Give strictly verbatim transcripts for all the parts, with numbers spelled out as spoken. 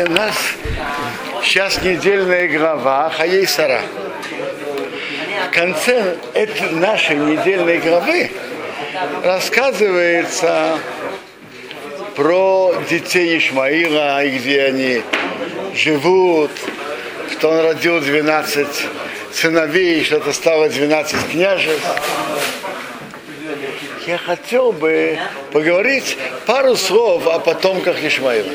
у нас сейчас недельная глава Хаей Сара. В конце этой нашей недельной главы рассказывается про детей Ишмаила, и где они живут, что он родил двенадцать сыновей, что-то стало двенадцать княжеств. Я хотел бы поговорить пару слов о потомках Ишмаила.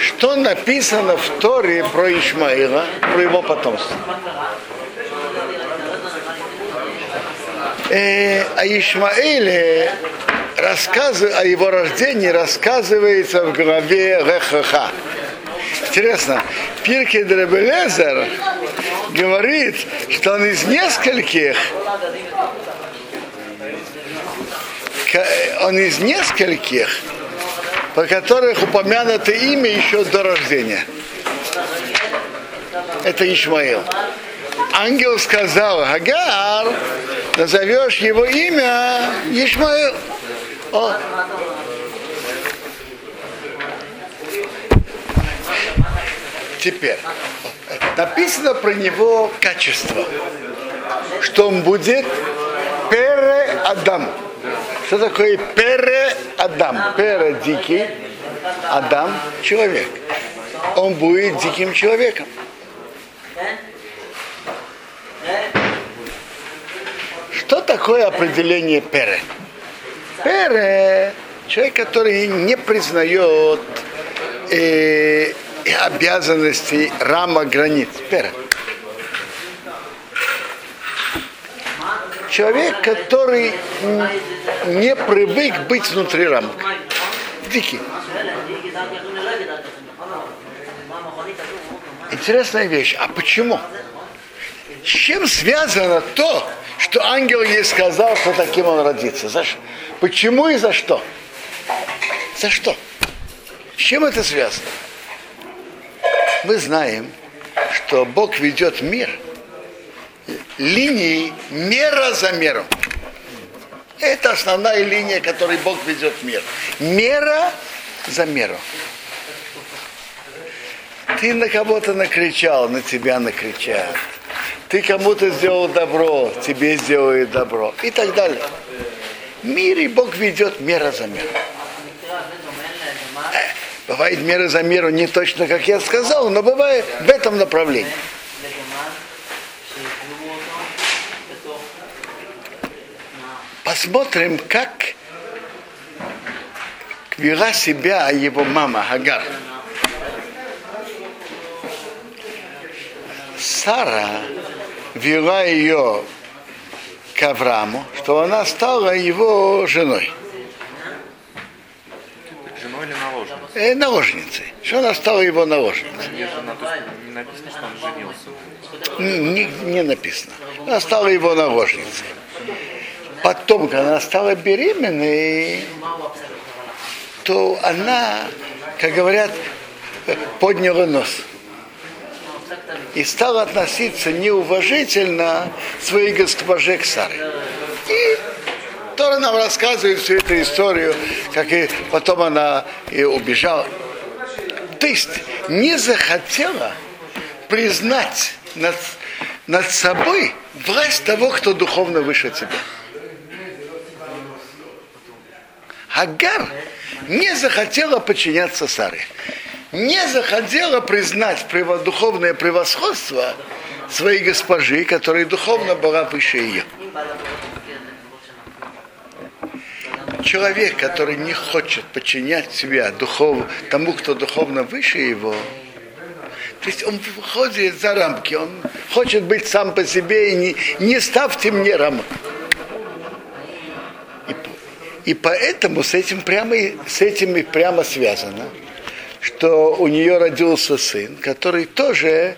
Что написано в Торе про Ишмаила, про его потомство? И о Ишмаиле, о его рождении рассказывается в главе Рехаха. Интересно, Пиркей де-рабби Элиэзер говорит, что он из нескольких он из нескольких, по которых упомянуто имя еще до рождения. Это Ишмаил. Ангел сказал: Агар, назовешь его имя Ишмаил. О. Теперь написано про него качество, что он будет Пере Адам. Что такое Пере Адам? Пере дикий, Адам человек. Он будет диким человеком. Что такое определение Пере? Пере человек, который не признает э, обязанностей, рама, границ. Пере. Человек, который не привык быть внутри рамок. Дикий. Интересная вещь. А почему? С чем связано то, что ангел ей сказал, что таким он родится? За ш... Почему и за что? За что? С чем это связано? Мы знаем, что Бог ведет мир линии мера за меру. Это основная линия, которой Бог ведет мир. Мера за меру. Ты на кого-то накричал, на тебя накричат. Ты кому-то сделал добро, тебе сделают добро. И так далее. Мир и Бог ведет мера за меру. Бывает мера за меру не точно, как я сказал, но бывает в этом направлении. Посмотрим, как вела себя его мама Агар. Сара вела ее к Аврааму, что она стала его женой. Женой или наложницей? Э, наложницей. Что она стала его наложницей. Не написано, что он женился? Не, не написано. Она стала его наложницей. Потом, когда она стала беременной, то она, как говорят, подняла нос. И стала относиться неуважительно своей госпоже к Саре. И Тора нам рассказывает всю эту историю, как и потом она и убежала. То есть не захотела признать над, над собой власть того, кто духовно выше тебя. Агар не захотела подчиняться Саре, не захотела признать духовное превосходство своей госпожи, которая духовно была выше ее. Человек, который не хочет подчинять себя духов, тому, кто духовно выше его, то есть он выходит за рамки, он хочет быть сам по себе, и не, не ставьте мне рамок. И поэтому с этим, прямо, с этим и прямо связано, что у нее родился сын, который тоже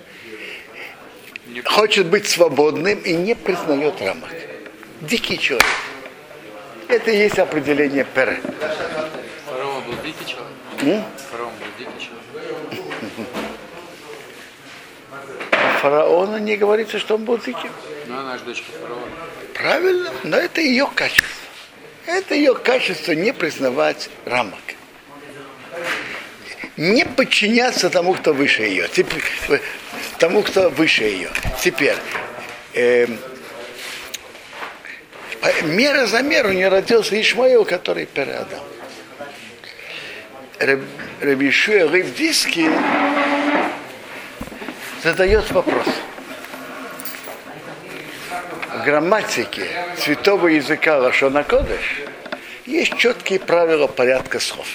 хочет быть свободным и не признает рамок. Дикий человек. Это и есть определение пере. Фараон был дикий человек? Фараон был дикий человек. Фараона не говорится, что он был диким. Но она же дочка фараона. Правильно, но это ее качество. Это ее качество не признавать рамок. не подчиняться тому, кто выше ее. Теперь, тому, кто выше ее. Теперь, э, мера за меру не родился Ишмаил, который Пере Адам. Рабби Шуэль Ридский задает вопрос. В грамматике святого языка Лашона Кодеш есть четкие правила порядка слов.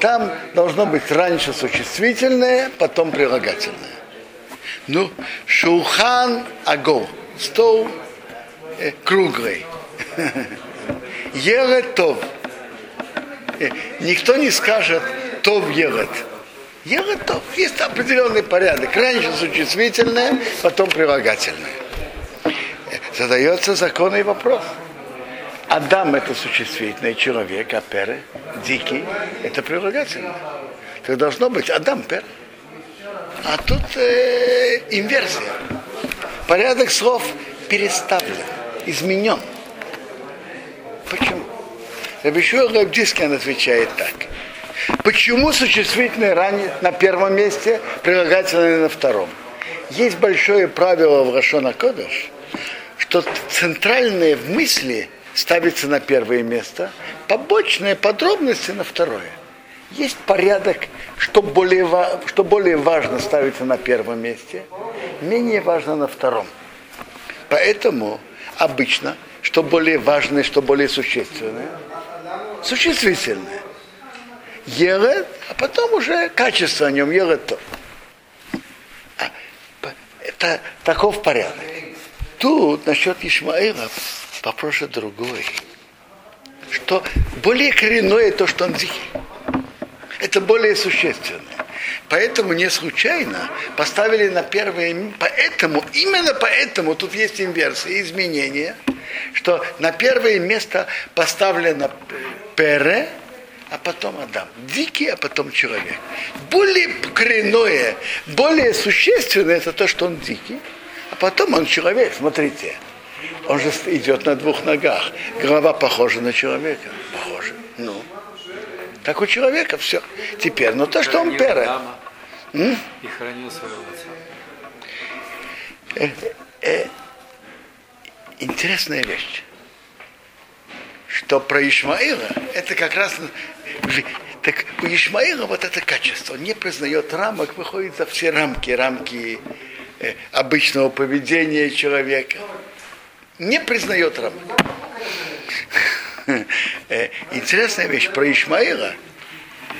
Там должно быть раньше существительное, потом прилагательное. Ну, шулхан агол, стол э, круглый. Елет тов. Никто не скажет тов елет. Елет тов. Есть определенный порядок. Раньше существительное, потом прилагательное. Задается законный вопрос. Адам – это существительное, человек, а пере, дикий – это прилагательное. Так должно быть Адам пере. А тут э, инверсия. Порядок слов переставлен, изменен. Почему? Рабби Шуэль Ридский отвечает так. Почему существительное ранее на первом месте, прилагательное на втором? Есть большое правило в Рашонакодеш, что центральное в мысли – ставится на первое место, побочные подробности на второе. Есть порядок, что более, что более важно ставится на первом месте, менее важно на втором. Поэтому обычно, что более важное, что более существенное, существительное. Елет, а потом уже качество о нем, елет то. Это таков порядок. Тут насчет Ишмаила вопрос другой. Что более коренное то, что он дикий. Это более существенное. Поэтому не случайно поставили на первое... Поэтому, именно поэтому тут есть инверсия, изменения, что на первое место поставлено пере, а потом Адам. Дикий, а потом человек. Более коренное, более существенное это то, что он дикий, а потом он человек. Смотрите. Он же идет на двух ногах. Голова похожа на человека. Похожа. Ну. Так у человека все. Теперь, ну то, что он пере. И хранил своего отца. Интересная вещь. Что про Ишмаила, это как раз... Так у Ишмаила вот это качество. Он не признает рамок, выходит за все рамки. Рамки обычного поведения человека. Не признает рамок. Интересная вещь про Ишмаила.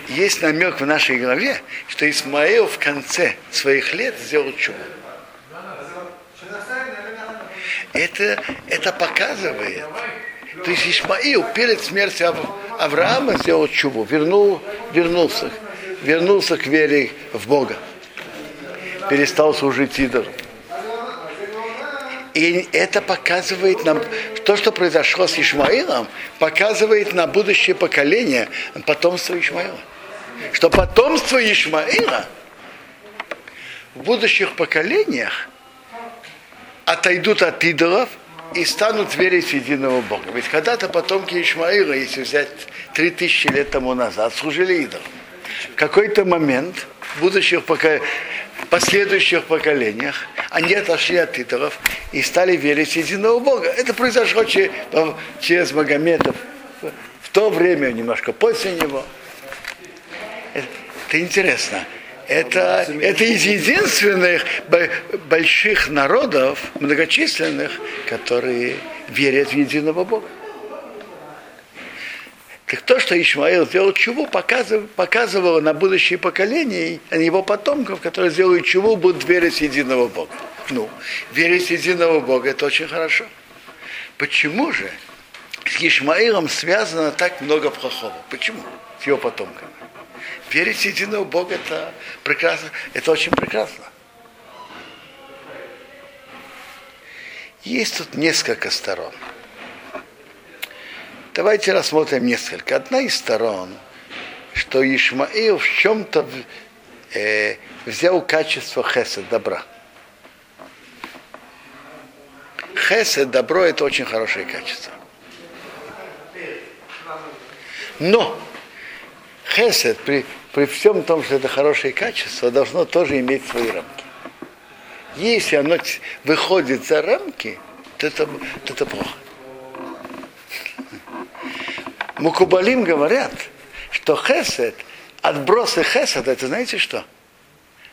Есть намек в нашей главе, что Ишмаил в конце своих лет сделал чудо. Это, это показывает. То есть Ишмаил перед смертью Авраама сделал чудо, вернул, вернулся, вернулся к вере в Бога. Перестал служить идолам. И это показывает нам, то, что произошло с Ишмаилом, показывает на будущее поколение потомство Ишмаила. Что потомство Ишмаила в будущих поколениях отойдут от идолов и станут верить в единого Бога. Ведь когда-то потомки Ишмаила, если взять три тысячи лет тому назад, служили идолам. В какой-то момент в будущих поколениях, последующих поколениях они отошли от идолов и стали верить в единого Бога. Это произошло через, через Магомедов в то время, немножко после него. Это, это интересно. Это, это из единственных больших народов, многочисленных, которые верят в единого Бога. Так то, что Ишмаил сделал чуву, показывало, показывало на будущее поколение его потомков, которые сделают чуву, будут верить в единого Бога. Ну, верить в единого Бога – это очень хорошо. Почему же с Ишмаилом связано так много плохого? Почему? С его потомками. Верить в единого Бога – это прекрасно, это очень прекрасно. Есть тут несколько сторон. Давайте рассмотрим несколько. Одна из сторон, что Ишмаил в чем-то э, взял качество хесед, добра. Хесед, добро – это очень хорошее качество. Но хесед, при, при всем том, что это хорошее качество, должно тоже иметь свои рамки. Если оно выходит за рамки, то это, то это плохо. Мукубалим говорят, что хесед, отбросы хеседа, это знаете что?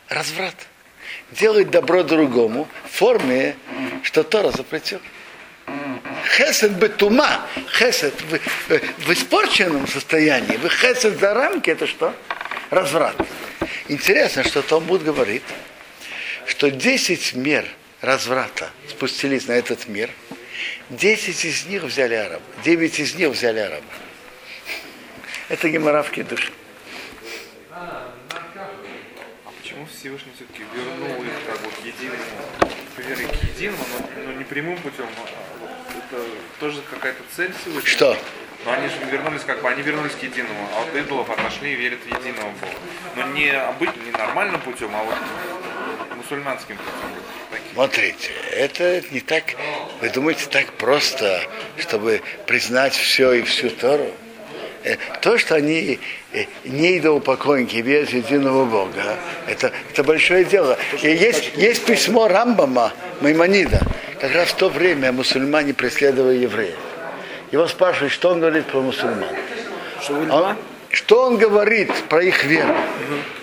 Разврат. Делать добро другому в форме, что Тора запретил. Хесед бетума, хесед в, в испорченном состоянии, в хесед за рамки, это что? Разврат. Интересно, что Талмуд говорит, что десять мер разврата спустились на этот мир, десять из них взяли арабы, девять из них взяли арабы. Это гемора в Кедушин. Всевышний все-таки вернул их как вот единому, привели к единому, но, но не прямым путем. А, это тоже какая-то цель Всевышнего. Что? Но они же вернулись как бы, они вернулись к единому, а вот идолов отошли и верят в единого Бога. Но не обычным, не нормальным путем, а вот мусульманским путем. Таким. Смотрите, это не так, вы думаете, так просто, чтобы признать все и всю Тору? То, что они не идолопоклонники, верят в единого Бога, это, это большое дело. И есть, есть письмо Рамбама, Маймонида, как раз в то время мусульмане преследовали евреев. Его спрашивают, что он говорит про мусульман. Он, что он говорит про их веру?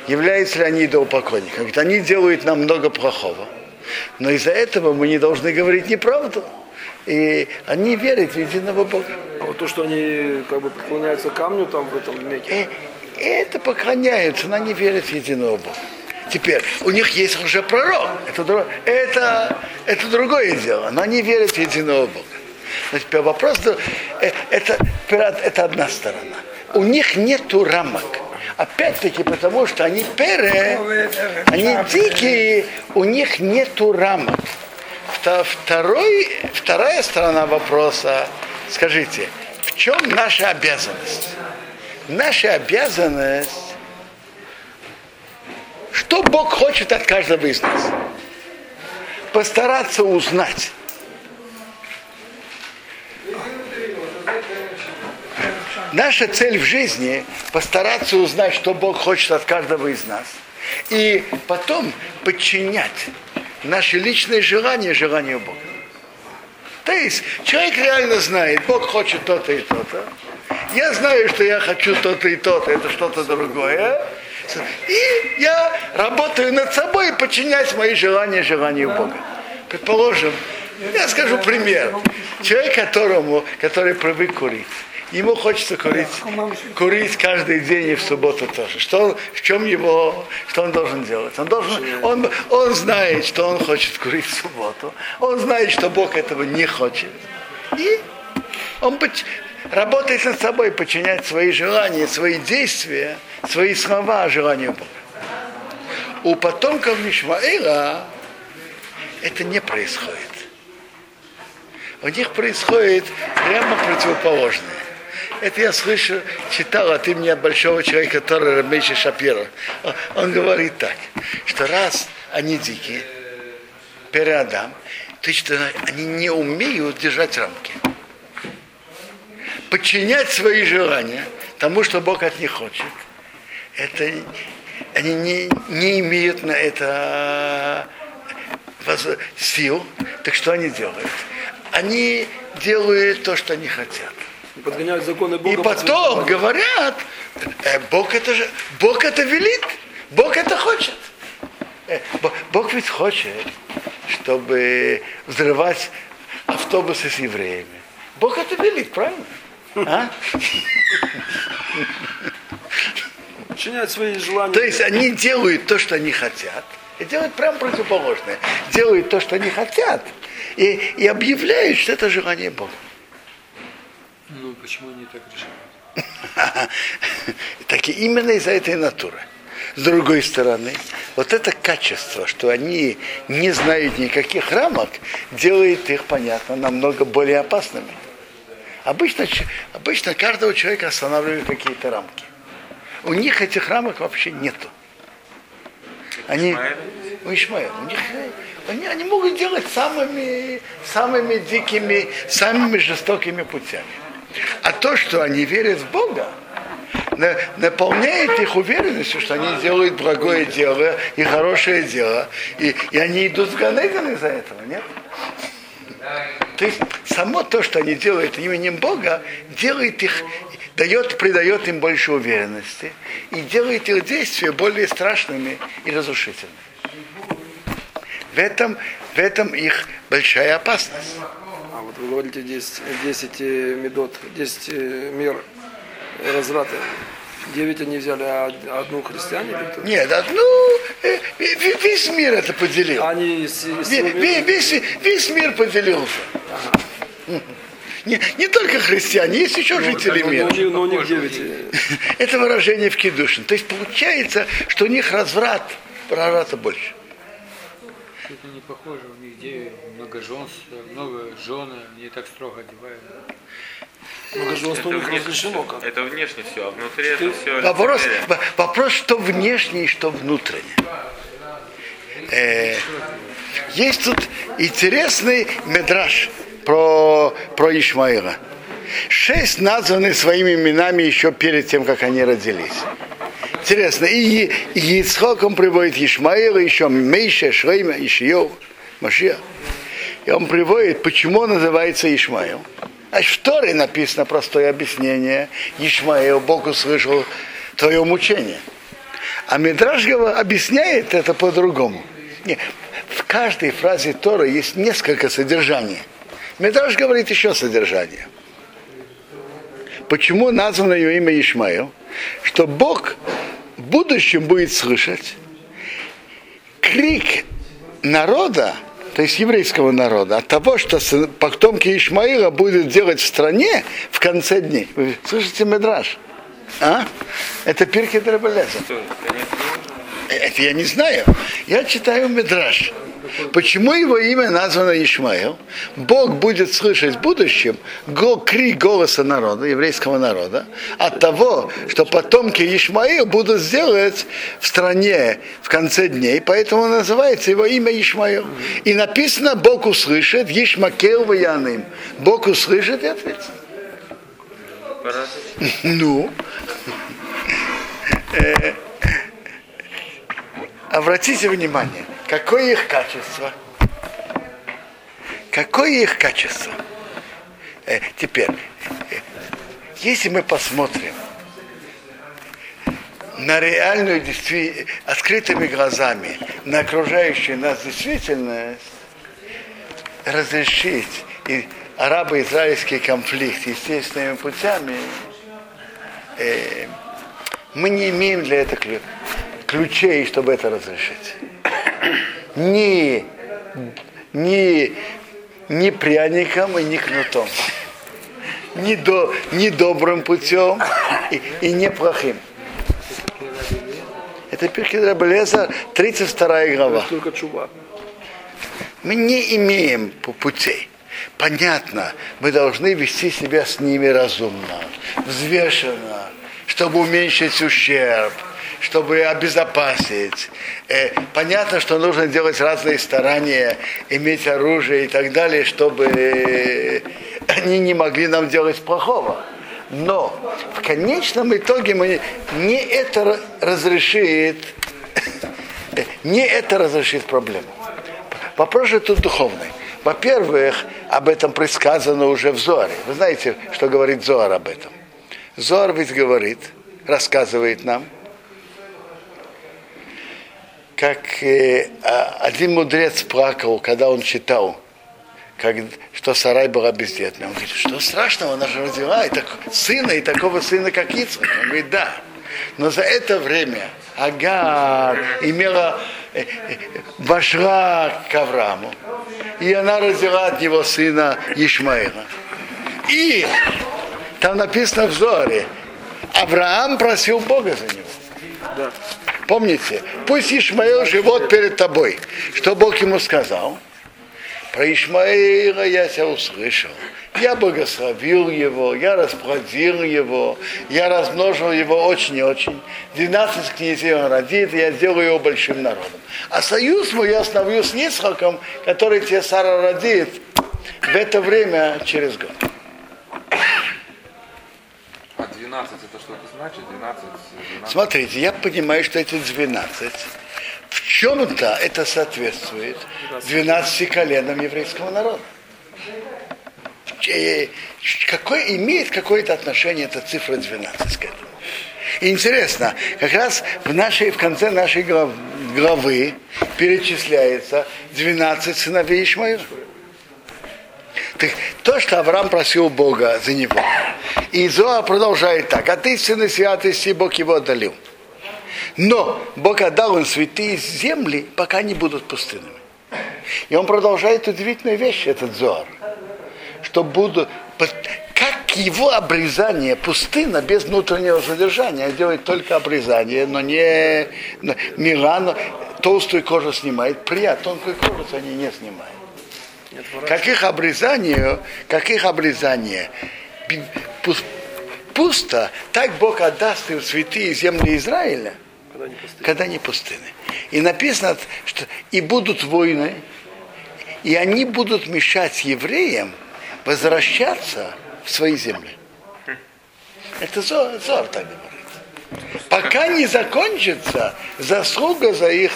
Являются ли они идолопоклонниками? Говорит, они делают нам много плохого, но из-за этого мы не должны говорить неправду. И они верят в единого Бога. А вот то, что они как бы поклоняются камню там в этом меке. Это поклоняются, но они верят в единого Бога. Теперь, у них есть уже пророк. Это, это, это другое дело, но они верят в единого Бога. Но теперь вопрос, это, это одна сторона. У них нету рамок. Опять-таки потому, что они пере, они дикие, у них нету рамок. Второй, вторая сторона вопроса, скажите, в чем наша обязанность? Наша обязанность, что Бог хочет от каждого из нас? Постараться узнать. Наша цель в жизни – постараться узнать, что Бог хочет от каждого из нас. И потом подчинять наши личные желания желанию Бога. То есть человек реально знает, Бог хочет то-то и то-то. Я знаю, что я хочу то-то и то-то, это что-то другое. И я работаю над собой и подчиняюсь мои желания желанию Бога. Предположим, я скажу пример. Человек, которому, который привык курить, ему хочется курить, курить каждый день и в субботу тоже. Что, в чем его, что он должен делать? Он, должен, он, он знает, что он хочет курить в субботу. Он знает, что Бог этого не хочет. И он поч- работает над собой, подчиняет свои желания, свои действия, свои слова желанию Бога. У потомков Ишмаила это не происходит. У них происходит прямо противоположное. Это я слышу, читал от имени большого человека Тора Меше Шапиро. Он говорит так, что раз они дикие, Пере Адам, то есть они не умеют держать рамки. Подчинять свои желания тому, что Бог от них хочет. Это, они не, не имеют на это сил. Так что они делают? Они делают то, что они хотят. И подгоняют законы Бога. И потом под... говорят, э, Бог это же, Бог это велит, Бог это хочет. Э, Бог, Бог ведь хочет, чтобы взрывать автобусы с евреями. Бог это велит, правильно? А? Подчиняют свои желания. То есть они делают то, что они хотят. И делают прямо противоположное. Делают то, что они хотят. И, и объявляют, что это желание Бога. Ну, почему они так решают? Так и именно из-за этой натуры. С другой стороны, вот это качество, что они не знают никаких рамок, делает их, понятно, намного более опасными. Обычно, обычно каждого человека останавливают какие-то рамки. У них этих рамок вообще нету. Они, у Ишмаэля, у них... Они, они могут делать самыми, самыми дикими, самыми жестокими путями. А то, что они верят в Бога, наполняет их уверенностью, что они делают благое дело и хорошее дело. И, и они идут в Ганеден из-за этого, нет? То есть само то, что они делают именем Бога, делает их, дает, придает им больше уверенности и делает их действия более страшными и разрушительными. В этом, в этом их большая опасность. А вот вы говорите десять, десять медот, десять мер разврата. девять они взяли, а одну христиане? Нет, одну... Весь мир это поделил. Они с, с... Весь, весь, весь мир поделился. Ага. Не, не только христиане, есть еще ну, жители ну, мира. Ну, ну, это выражение в Кедушин. То есть получается, что у них разврат, разврата больше. Что-то не похоже, у них девять, много жен, много жены, не так строго одевают. Многоженство это у них разрешено как? Это внешне все, а внутри это все... Вопрос, вопрос, что внешне и что внутренне. Э, есть тут интересный мидраш про, про Ишмаила. Шесть названы своими именами еще перед тем, как они родились. Интересно, и, и Ицхаком приводит Ишмаила, еще Мейша, Швейма, Иши Йо, Машья. И он приводит, почему он называется Ишмаил. А в Торе написано простое объяснение. Ишмаил, Бог услышал твое мучение. А Мидраш объясняет это по-другому. Нет, в каждой фразе Торы есть несколько содержаний. Мидраш говорит еще содержание. Почему названо ее имя Ишмаил? Что Бог в будущем будет слышать крик народа, то есть еврейского народа, от того, что потомки Ишмаила будут делать в стране в конце дней. Вы слышите мидраш? А? Это Пиркей де-рабби Элиэзер. Это я не знаю. Я читаю мидраш. Почему его имя названо Ишмаил? Бог будет слышать в будущем крик голоса народа, еврейского народа, от того, что потомки Ишмаил будут сделать в стране в конце дней, поэтому называется его имя Ишмаил. И написано, Бог услышит, Ишмакел ваяным. Бог услышит и ответит. Ну... Обратите внимание, какое их качество? Какое их качество? Э, теперь, э, если мы посмотрим на реальную действительность, открытыми глазами, на окружающую нас действительность, разрешить и арабо-израильский конфликт естественными путями, э, мы не имеем для этого ключа. ключей, чтобы это разрешить. Ни, ни, ни пряником и ни кнутом. Ни, до, ни добрым путем и, и не плохим. Это Пиркей де-рабби Элиэзер, тридцать вторая глава. Мы не имеем путей. Понятно, мы должны вести себя с ними разумно, взвешенно, чтобы уменьшить ущерб, чтобы обезопасить. Э, понятно, что нужно делать разные старания, иметь оружие и так далее, чтобы э, они не могли нам делать плохого. Но в конечном итоге мы не это разрешит, э, не это разрешит проблему. Вопрос же тут духовный. Во-первых, об этом предсказано уже в Зоаре. Вы знаете, что говорит Зоар об этом? Зоар ведь говорит, рассказывает нам, как э, один мудрец плакал, когда он читал, как, что Сарай была бездетна. Он говорит, что страшного, она же родила и так, сына, и такого сына, как Ицхак. Он говорит, да. Но за это время Агар имела, э, э, вошла к Аврааму, и она родила от него сына Ишмаила. И там написано в Зоре, Авраам просил Бога за него. Да. Помните, пусть Ишмаил живет перед тобой. Что Бог ему сказал? Про Ишмаила я тебя услышал. Я благословил его, я расплодил его, я размножил его очень и очень. Двенадцать князей он родит, и я сделаю его большим народом. А союз мой я остановлю с Ицхаком, который тебе Сара родит в это время через год. двенадцать это что-то значит? двенадцать, двенадцать. Смотрите, я понимаю, что это двенадцать. В чем-то это соответствует двенадцати коленам еврейского народа. Какое, имеет какое-то отношение эта цифра двенадцать к этому? И интересно, как раз в, нашей, в конце нашей главы перечисляется двенадцать сыновей Ишмаила. Так, то, что Авраам просил Бога за него. И Зоар продолжает так. А ты сын святости, Бог его отдалил. Но Бог отдал им святые земли, пока не будут пустынными. И он продолжает удивительную вещь, этот Зоар. Что буду... Как его обрезание пустына без внутреннего содержания. Делает только обрезание, но не милано. Толстую кожу снимает, прия, тонкую кожу они не снимают. Как их обрезание, как их обрезание пусто, так Бог отдаст им святые земли Израиля, когда не пустыны. Когда не пустыны. И написано, что и будут войны, и они будут мешать евреям возвращаться в свои земли. Это Зоар, Зоар так говорит. Пока не закончится заслуга за их,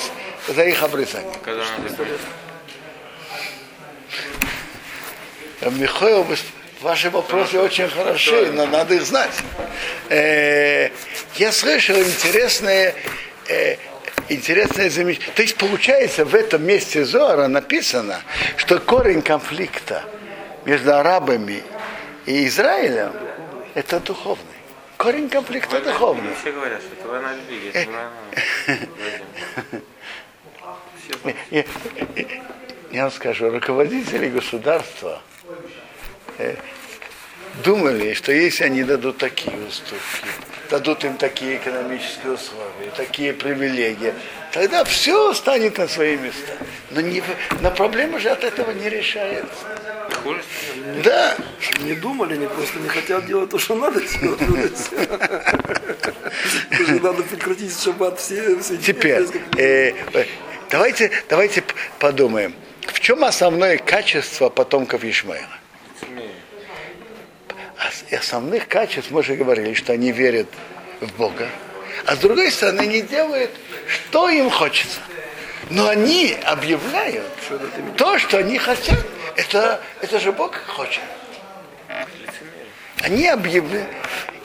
за их обрезание. Когда Михаил, ваши вопросы очень хороши, но надо их знать. Я слышал интересное, интересное замечание. То есть, получается, в этом месте Зоара написано, что корень конфликта между арабами и Израилем – это духовный. Корень конфликта духовный. Все говорят, что это война религии, это война. Я вам скажу, руководители государства э, думали, что если они дадут такие уступки, дадут им такие экономические условия, такие привилегии, тогда все станет на свои места. Но, не, но проблема же от этого не решается. Хуже, не, да. Не думали, они просто не хотят делать то, что надо делать. Надо прекратить шаббат все. Теперь, давайте подумаем. В чем основное качество потомков Ишмаила? Основных качеств, мы же говорили, что они верят в Бога, а с другой стороны, они делают, что им хочется. Но они объявляют то, что они хотят. Это, это же Бог хочет. Они объявляют.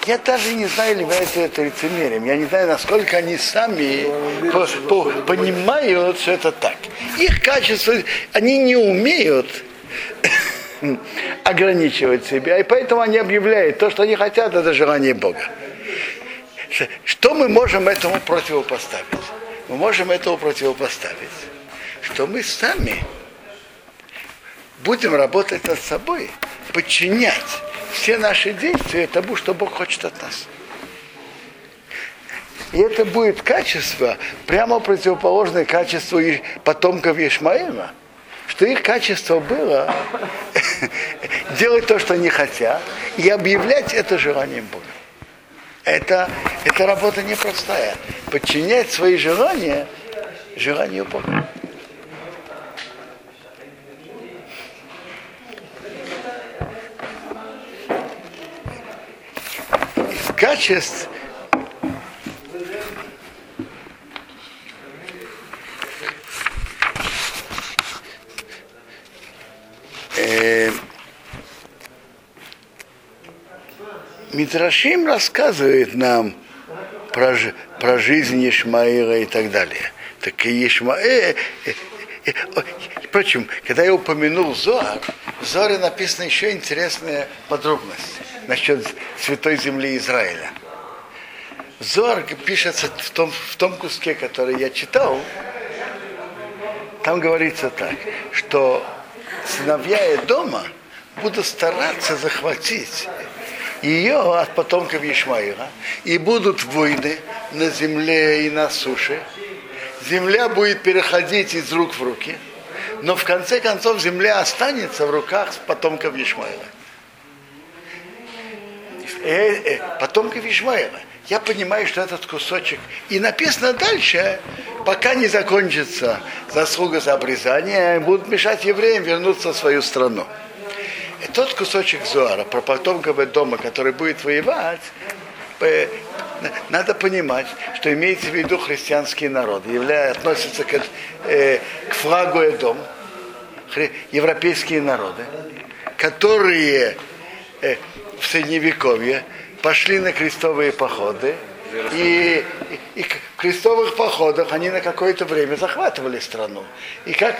Я даже не знаю, является ли это лицемерием. Я не знаю, насколько они сами по, по, понимают, что это так. Их качество, они не умеют ограничивать себя, и поэтому они объявляют то, что они хотят, это желание Бога. Что мы можем этому противопоставить? Мы можем этому противопоставить, что мы сами будем работать над собой, подчинять все наши действия тому, что Бог хочет от нас. И это будет качество, прямо противоположное качеству потомков Ишмаила, что их качество было делать то, что они хотят, и объявлять это желанием Бога. Это, это работа непростая. Подчинять свои желания желанию Бога. Качеств, э, Мидрашим рассказывает нам про, про жизнь Ишмаила и так далее. Так и Ишмаил, э, э, э, впрочем, когда я упомянул Зоар, в Зоаре написана еще интересная подробность насчет святой земли Израиля. Зоар пишется в том, в том куске, который я читал, там говорится так, что сыновья Эдома будут стараться захватить ее от потомков Ишмаила, и будут войны на земле и на суше. Земля будет переходить из рук в руки, но в конце концов земля останется в руках потомков Ишмаила. Э, э, потомков Ишмаила. Я понимаю, что этот кусочек. И написано дальше, пока не закончится заслуга за обрезание, будут мешать евреям вернуться в свою страну. И тот кусочек Зоара про потомков Эдома, который будет воевать, надо понимать, что имеется в виду христианский народ, являя, относится к, э, к флагу Эдом, хри, европейские народы, которые э, в Средневековье пошли на крестовые походы, и, и, и в крестовых походах они на какое-то время захватывали страну. И как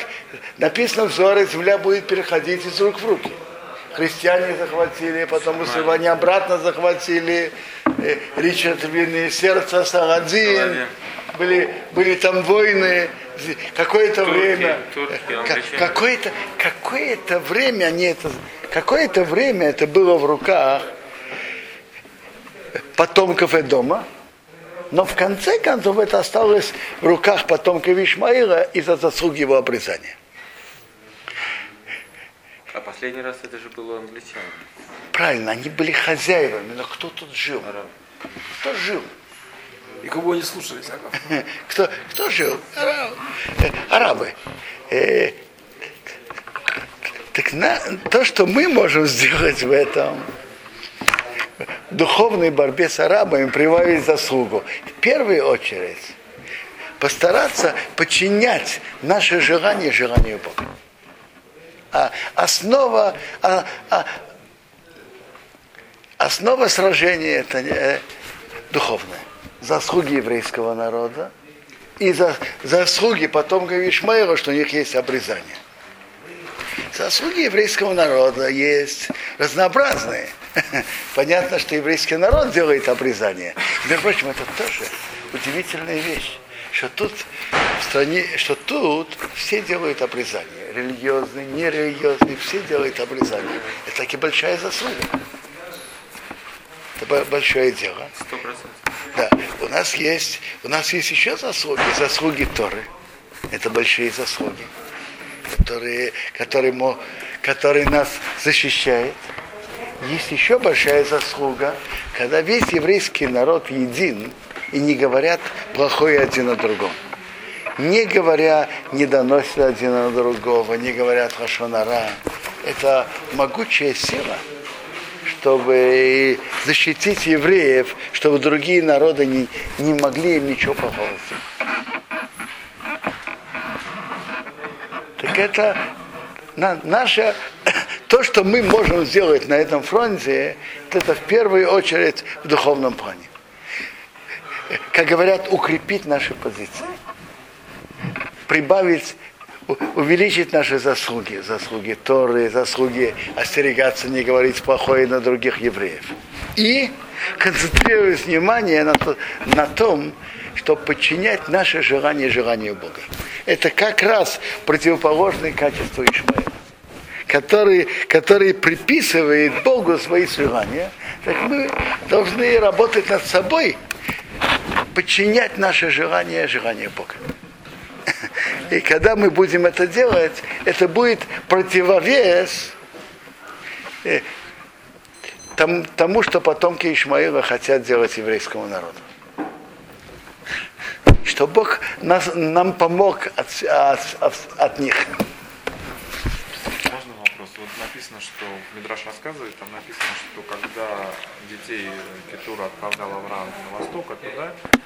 написано в Зоаре, земля будет переходить из рук в руки. Христиане захватили, потом мусульмане обратно захватили, Ричард Вин и сердце Сагадзин, были, были там войны, какое-то турки, время, турки, какое-то, какое-то время они это, какое-то время это было в руках потомков Эдома, но в конце концов это осталось в руках потомков Ишмаила из-за заслуг его обрезания. А последний раз это же было англичане. Правильно, они были хозяевами, но кто тут жил? Кто жил? И кого не слушались? Кто, кто жил? Арабы. Арабы. Э, так на, то, что мы можем сделать в этом духовной борьбе с арабами, прибавить заслугу. В первую очередь постараться подчинять наше желание желанию Бога. А основа, а, а, основа сражения это э, духовная. Заслуги еврейского народа и за, заслуги потомков Ишмаила, что у них есть обрезание. Заслуги еврейского народа есть разнообразные. Понятно, что еврейский народ делает обрезание. Между прочим, это тоже удивительная вещь. Что тут, в стране, что тут все делают обрезание. Религиозные, нерелигиозные, все делают обрезание. Это таки большая заслуга. Это большое дело. Сто процентов. Да. У нас есть, у нас есть еще заслуги. Заслуги Торы. Это большие заслуги, которые, которые, которые нас защищают. Есть еще большая заслуга, когда весь еврейский народ един, и не говорят плохое один о другом. Не говоря, не доносят один на другого, не говорят лашон ара. Это могучая сила, чтобы защитить евреев, чтобы другие народы не, не могли им ничего плохого. Так это на, наша... То, что мы можем сделать на этом фронте, это в первую очередь в духовном плане. Как говорят, укрепить наши позиции, прибавить, увеличить наши заслуги, заслуги Торы, заслуги остерегаться, не говорить плохое на других евреев. И концентрировать внимание на, то, на том, чтобы подчинять наше желание желанию Бога. Это как раз противоположное качеству Ишмаила, который, который приписывает Богу свои желания. Так мы должны работать над собой, подчинять наше желание желанию Бога. И когда мы будем это делать, это будет противовес тому, что потомки Ишмаила хотят делать еврейскому народу. Что Бог нас, нам помог от, от, от них. Можно вопрос? Вот написано, что Мидраш рассказывает, там написано, что когда детей Китура отправлял Авраам на восток, оттуда...